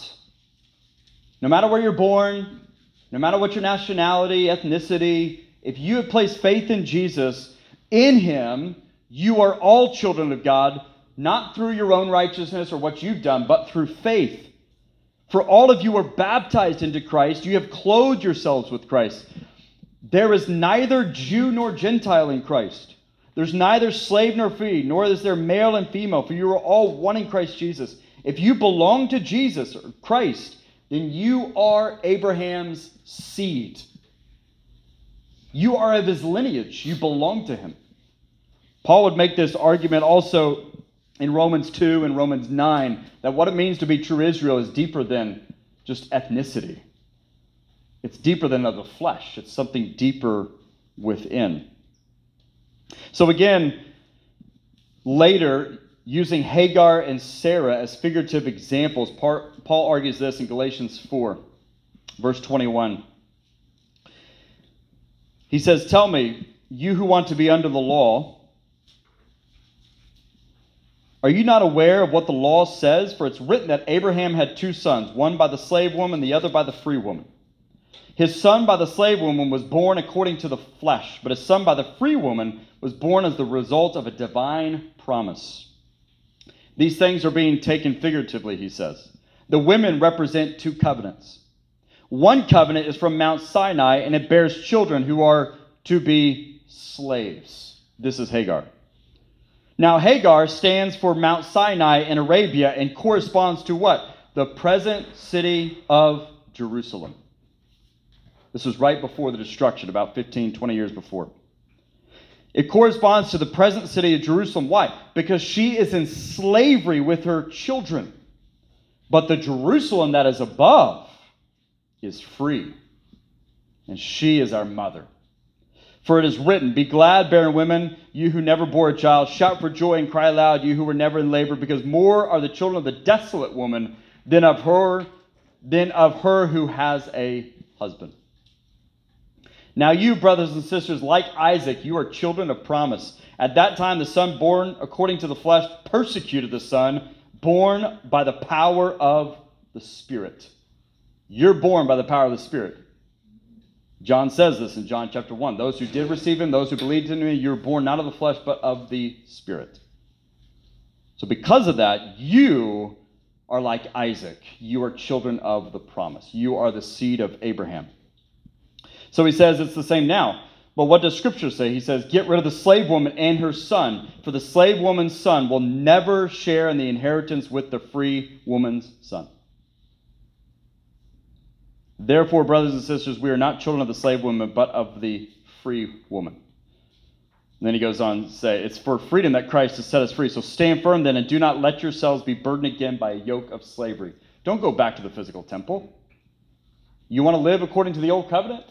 No matter where you're born, no matter what your nationality, ethnicity, if you have placed faith in Jesus, in him, you are all children of God, not through your own righteousness or what you've done, but through faith. For all of you are baptized into Christ. You have clothed yourselves with Christ. There is neither Jew nor Gentile in Christ. There's neither slave nor free, nor is there male and female, for you are all one in Christ Jesus. If you belong to Jesus or Christ, then you are Abraham's seed. You are of his lineage. You belong to him. Paul would make this argument also in Romans 2 and Romans 9, that what it means to be true Israel is deeper than just ethnicity. It's deeper than of the flesh. It's something deeper within. So again, later, using Hagar and Sarah as figurative examples, Paul argues this in Galatians 4, verse 21. He says, "Tell me, you who want to be under the law, are you not aware of what the law says? For it's written that Abraham had two sons, one by the slave woman, the other by the free woman. His son by the slave woman was born according to the flesh, but his son by the free woman was born as the result of a divine promise. These things are being taken figuratively," he says. "The women represent two covenants. One covenant is from Mount Sinai, and it bears children who are to be slaves." This is Hagar. Now, Hagar stands for Mount Sinai in Arabia and corresponds to what? The present city of Jerusalem. This was right before the destruction, about 15, 20 years before. It corresponds to the present city of Jerusalem. Why? Because she is in slavery with her children. But the Jerusalem that is above is free. And she is our mother. For it is written, "Be glad, barren women, you who never bore a child. Shout for joy and cry aloud, you who were never in labor, because more are the children of the desolate woman than of her who has a husband. Now you, brothers and sisters, like Isaac, you are children of promise. At that time the son born according to the flesh persecuted the son born by the power of the Spirit." You're born by the power of the Spirit. John says this in John chapter 1. "Those who did receive him, those who believed in him, you were born not of the flesh, but of the Spirit." So because of that, you are like Isaac. You are children of the promise. You are the seed of Abraham. So he says it's the same now. But what does Scripture say? He says, "Get rid of the slave woman and her son, for the slave woman's son will never share in the inheritance with the free woman's son. Therefore, brothers and sisters, we are not children of the slave woman, but of the free woman." And then he goes on to say, "It's for freedom that Christ has set us free. So stand firm then, and do not let yourselves be burdened again by a yoke of slavery." Don't go back to the physical temple. You want to live according to the old covenant?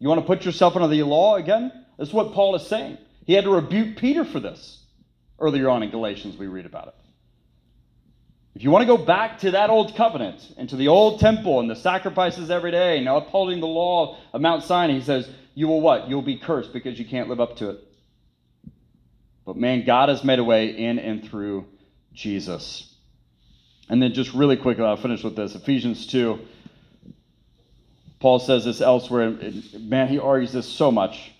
You want to put yourself under the law again? That's what Paul is saying. He had to rebuke Peter for this. Earlier on in Galatians, we read about it. If you want to go back to that old covenant and to the old temple and the sacrifices every day and upholding the law of Mount Sinai, he says, you will what? You'll be cursed because you can't live up to it. But man, God has made a way in and through Jesus. And then just really quickly, I'll finish with this. Ephesians 2, Paul says this elsewhere. And man, he argues this so much.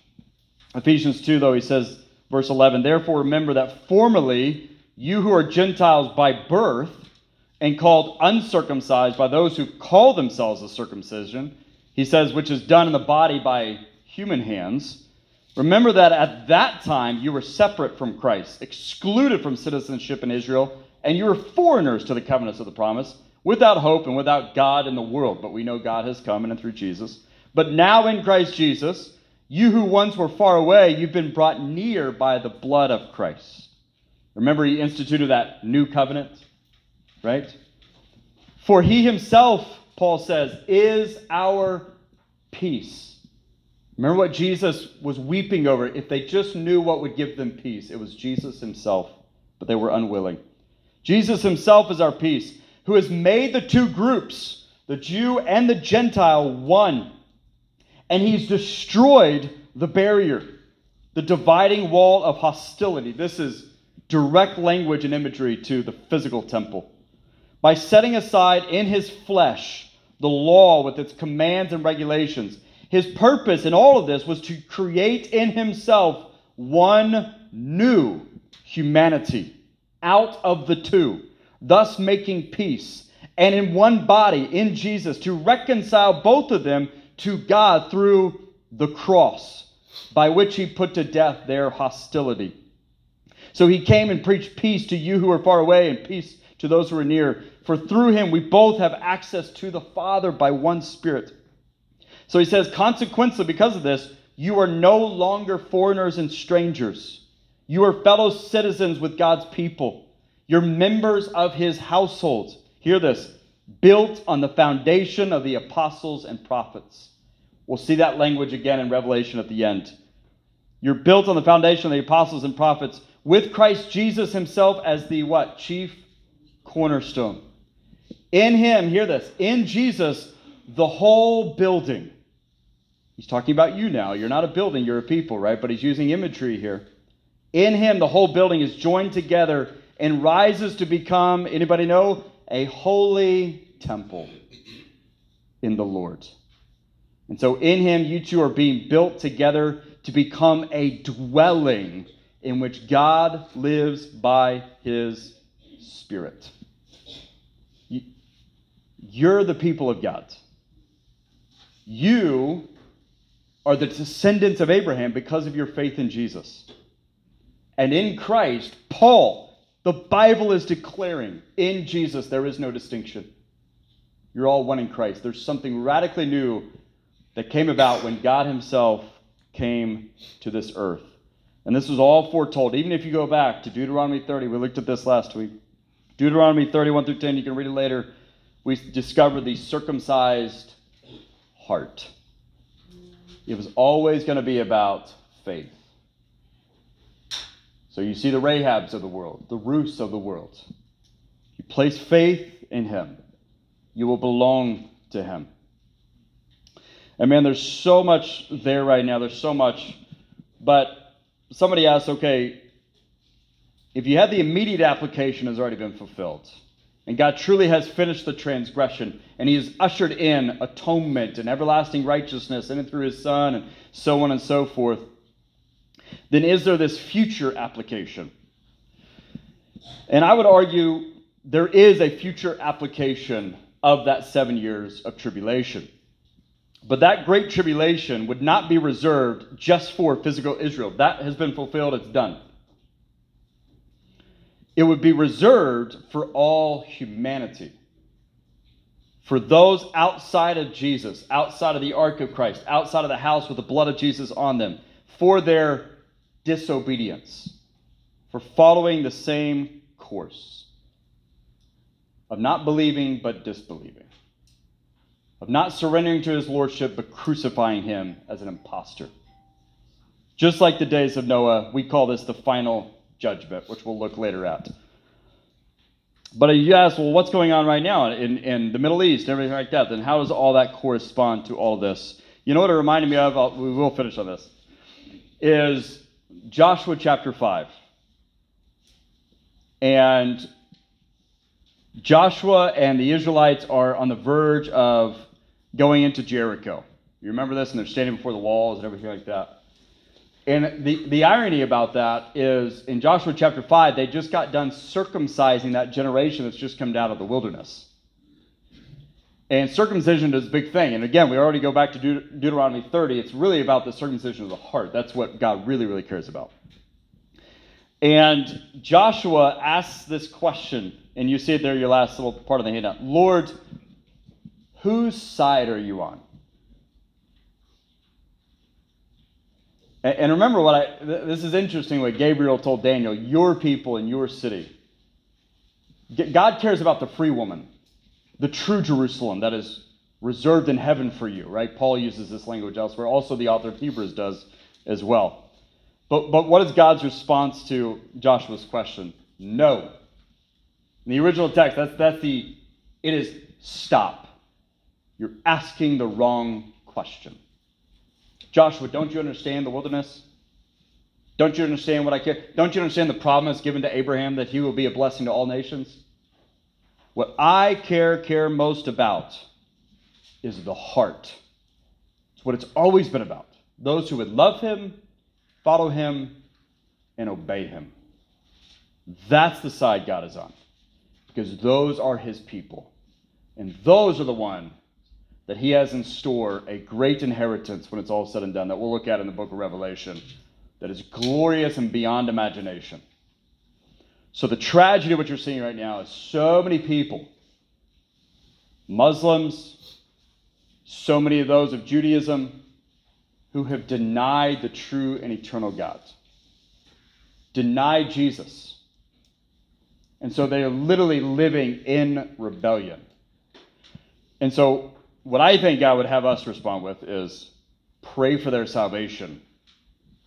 Ephesians 2, though, he says, verse 11, "Therefore remember that formerly you who are Gentiles by birth and called uncircumcised by those who call themselves a circumcision," he says, "which is done in the body by human hands. Remember that at that time you were separate from Christ, excluded from citizenship in Israel, and you were foreigners to the covenants of the promise, without hope and without God in the world. But we know God has come in and through Jesus. But now in Christ Jesus, you who once were far away, you've been brought near by the blood of Christ." Remember, he instituted that new covenant, right? "For he himself," Paul says, "is our peace." Remember what Jesus was weeping over. If they just knew what would give them peace, it was Jesus himself, but they were unwilling. "Jesus himself is our peace, who has made the two groups, the Jew and the Gentile, one. And he's destroyed the barrier, the dividing wall of hostility." This is direct language and imagery to the physical temple. "By setting aside in his flesh the law with its commands and regulations, his purpose in all of this was to create in himself one new humanity out of the two, thus making peace, and in one body, in Jesus, to reconcile both of them to God through the cross, by which he put to death their hostility. So he came and preached peace to you who are far away and peace to those who are near. For through him we both have access to the Father by one Spirit. So he says, consequently, because of this, you are no longer foreigners and strangers. You are fellow citizens with God's people. You're members of his household. Hear this, built on the foundation of the apostles and prophets. We'll see that language again in Revelation at the end. You're built on the foundation of the apostles and prophets with Christ Jesus himself as the what? Chief cornerstone. In him, hear this, in Jesus, the whole building. He's talking about you now. You're not a building, you're a people, right? But he's using imagery here. In him, the whole building is joined together and rises to become, anybody know? A holy temple in the Lord. And so in him, you two are being built together to become a dwelling in which God lives by his Spirit. You're the people of God. You are the descendants of Abraham because of your faith in Jesus. And in Christ, Paul, the Bible is declaring, in Jesus there is no distinction. You're all one in Christ. There's something radically new that came about when God himself came to this earth. And this was all foretold. Even if you go back to Deuteronomy 30, we looked at this last week. Deuteronomy 31 through 10, you can read it later. We discovered the circumcised heart. It was always going to be about faith. So you see the Rahabs of the world, the Ruths of the world. You place faith in him. You will belong to him. And man, there's so much there right now. There's so much. But somebody asked, okay, if you had the immediate application has already been fulfilled, and God truly has finished the transgression, and he has ushered in atonement and everlasting righteousness in and through his Son, and so on and so forth, then is there this future application? And I would argue there is a future application of that 7 years of tribulation. But that great tribulation would not be reserved just for physical Israel. That has been fulfilled. It's done. It would be reserved for all humanity. For those outside of Jesus, outside of the ark of Christ, outside of the house with the blood of Jesus on them, for their disobedience, for following the same course of not believing but disbelieving, of not surrendering to his lordship, but crucifying him as an imposter. Just like the days of Noah, we call this the final judgment, which we'll look later at. But you ask, well, what's going on right now in the Middle East and everything like that? Then how does all that correspond to all this? You know what it reminded me of? We will finish on this. Is Joshua chapter 5. And Joshua and the Israelites are on the verge of going into Jericho. You remember this? And they're standing before the walls and everything like that. And the irony about that is in Joshua chapter 5, they just got done circumcising that generation that's just come out of the wilderness. And circumcision is a big thing. And again, we already go back to Deuteronomy 30. It's really about the circumcision of the heart. That's what God really, really cares about. And Joshua asks this question, and you see it there, your last little part of the handout. Lord, whose side are you on? And remember what this is interesting what Gabriel told Daniel, your people in your city. God cares about the free woman, the true Jerusalem that is reserved in heaven for you, right? Paul uses this language elsewhere. Also, the author of Hebrews does as well. But what is God's response to Joshua's question? No. In the original text, it is stop. You're asking the wrong question. Joshua, don't you understand the wilderness? Don't you understand what I care? Don't you understand the promise given to Abraham that he will be a blessing to all nations? What I care most about is the heart. It's what it's always been about. Those who would love him, follow him, and obey him. That's the side God is on, because those are his people. And those are the ones that he has in store a great inheritance when it's all said and done, that we'll look at in the book of Revelation, that is glorious and beyond imagination. So the tragedy of what you're seeing right now is so many people, Muslims, so many of those of Judaism, who have denied the true and eternal God, denied Jesus. And so they are literally living in rebellion. And so what I think God would have us respond with is pray for their salvation,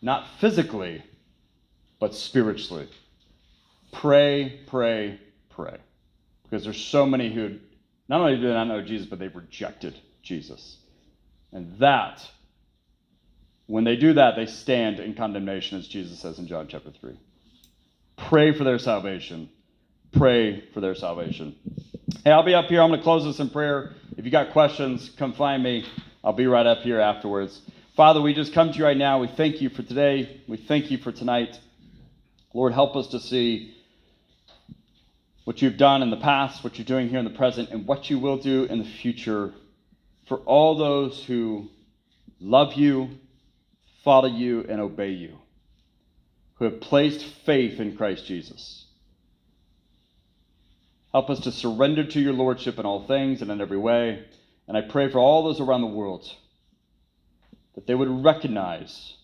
not physically, but spiritually. Pray, pray, pray. Because there's so many who not only did not know Jesus, but they've rejected Jesus. And that, when they do that, they stand in condemnation, as Jesus says in John chapter 3. Pray for their salvation. Pray for their salvation. Hey, I'll be up here. I'm going to close this in prayer. If you got questions, come find me. I'll be right up here afterwards. Father, we just come to you right now. We thank you for today. We thank you for tonight. Lord, help us to see what you've done in the past, what you're doing here in the present, and what you will do in the future for all those who love you, follow you, and obey you, who have placed faith in Christ Jesus. Help us to surrender to your lordship in all things and in every way. And I pray for all those around the world, that they would recognize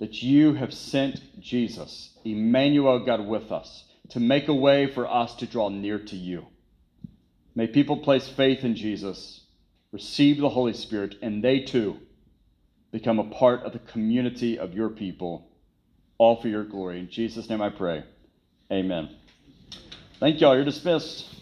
that you have sent Jesus, Emmanuel, God with us, to make a way for us to draw near to you. May people place faith in Jesus, receive the Holy Spirit, and they too become a part of the community of your people, all for your glory. In Jesus' name I pray. Amen. Thank y'all. You're dismissed.